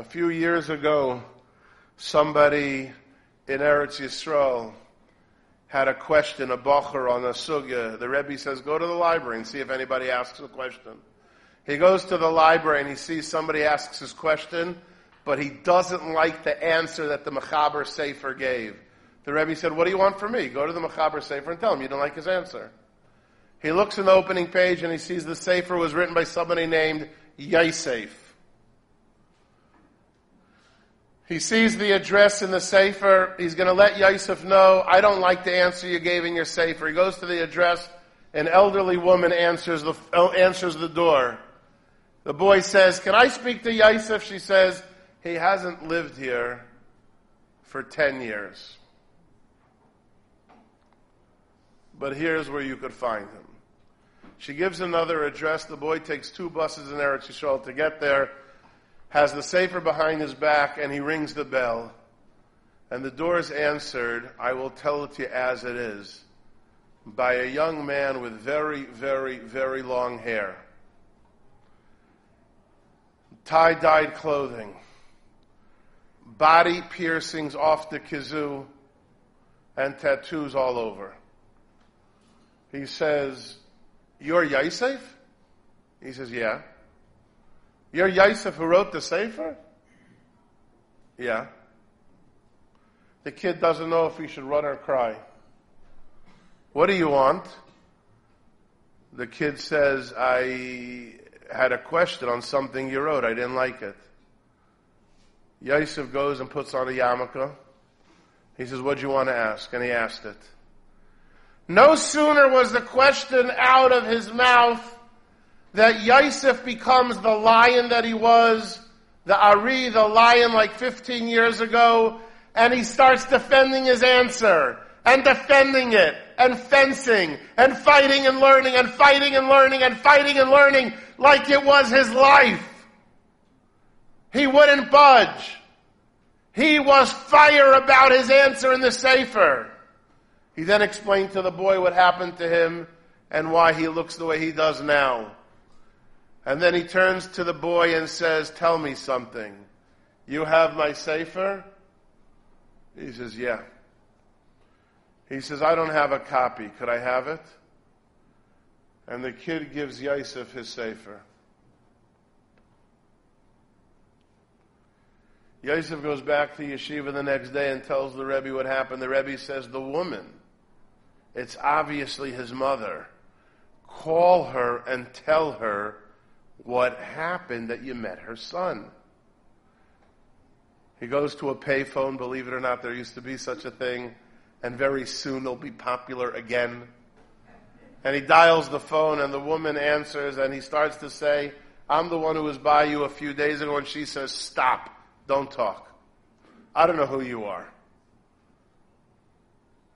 A few years ago, somebody in Eretz Yisrael had a question, a bochor on a sugya. The Rebbe says, go to the library and see if anybody asks a question. He goes to the library and he sees somebody asks his question, but he doesn't like the answer that the Mechaber Sefer gave. The Rebbe said, what do you want from me? Go to the Mechaber Sefer and tell him you don't like his answer. He looks in the opening page and he sees the safer was written by somebody named Yosef. He sees the address in the safer. He's going to let Yosef know, I don't like the answer you gave in your safer. He goes to the address. An elderly woman answers the door. The boy says, can I speak to Yosef? She says, he hasn't lived here for 10 years. But here's where you could find him. She gives another address. The boy takes 2 buses in Eretz Yisrael to get there, has the safer behind his back, and he rings the bell. And the door is answered, I will tell it to you as it is, by a young man with very, very, very long hair. Tie-dyed clothing. Body piercings off the kazoo and tattoos all over. He says, you're Yosef? He says, yeah. You're Yosef who wrote the Sefer? Yeah. The kid doesn't know if he should run or cry. What do you want? The kid says, I had a question on something you wrote. I didn't like it. Yosef goes and puts on a yarmulke. He says, what do you want to ask? And he asked it. No sooner was the question out of his mouth that Yosef becomes the lion that he was, the Ari, the lion like 15 years ago, and he starts defending his answer, and defending it, and fencing, and fighting and learning, and fighting and learning, and fighting and learning, like it was his life. He wouldn't budge. He was fire about his answer in the Sefer. He then explained to the boy what happened to him and why he looks the way he does now. And then he turns to the boy and says, tell me something. You have my safer? He says, yeah. He says, I don't have a copy. Could I have it? And the kid gives Yosef his safer. Yosef goes back to Yeshiva the next day and tells the Rebbe what happened. The Rebbe says, the woman, it's obviously his mother. Call her and tell her what happened that you met her son. He goes to a payphone, believe it or not, there used to be such a thing, and very soon it'll be popular again. And he dials the phone and the woman answers and he starts to say, I'm the one who was by you a few days ago, and she says, stop, don't talk. I don't know who you are.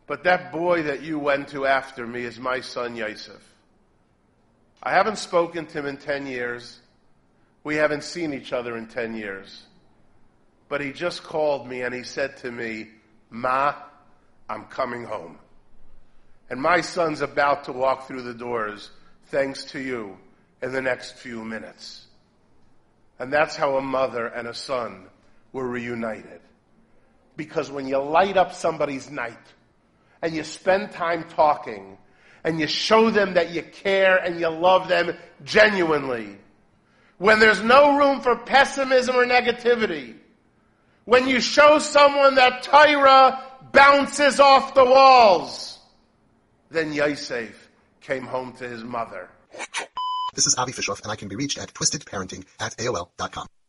But that boy that you went to after me is my son Yosef. I haven't spoken to him in 10 years. We haven't seen each other in 10 years. But he just called me and he said to me, Ma, I'm coming home. And my son's about to walk through the doors, thanks to you, in the next few minutes. And that's how a mother and a son were reunited. Because when you light up somebody's night, and you spend time talking, and you show them that you care and you love them genuinely, when there's no room for pessimism or negativity, when you show someone that Torah bounces off the walls, then Yosef came home to his mother. This is Avi Fishoff, and I can be reached at twistedparenting@aol.com.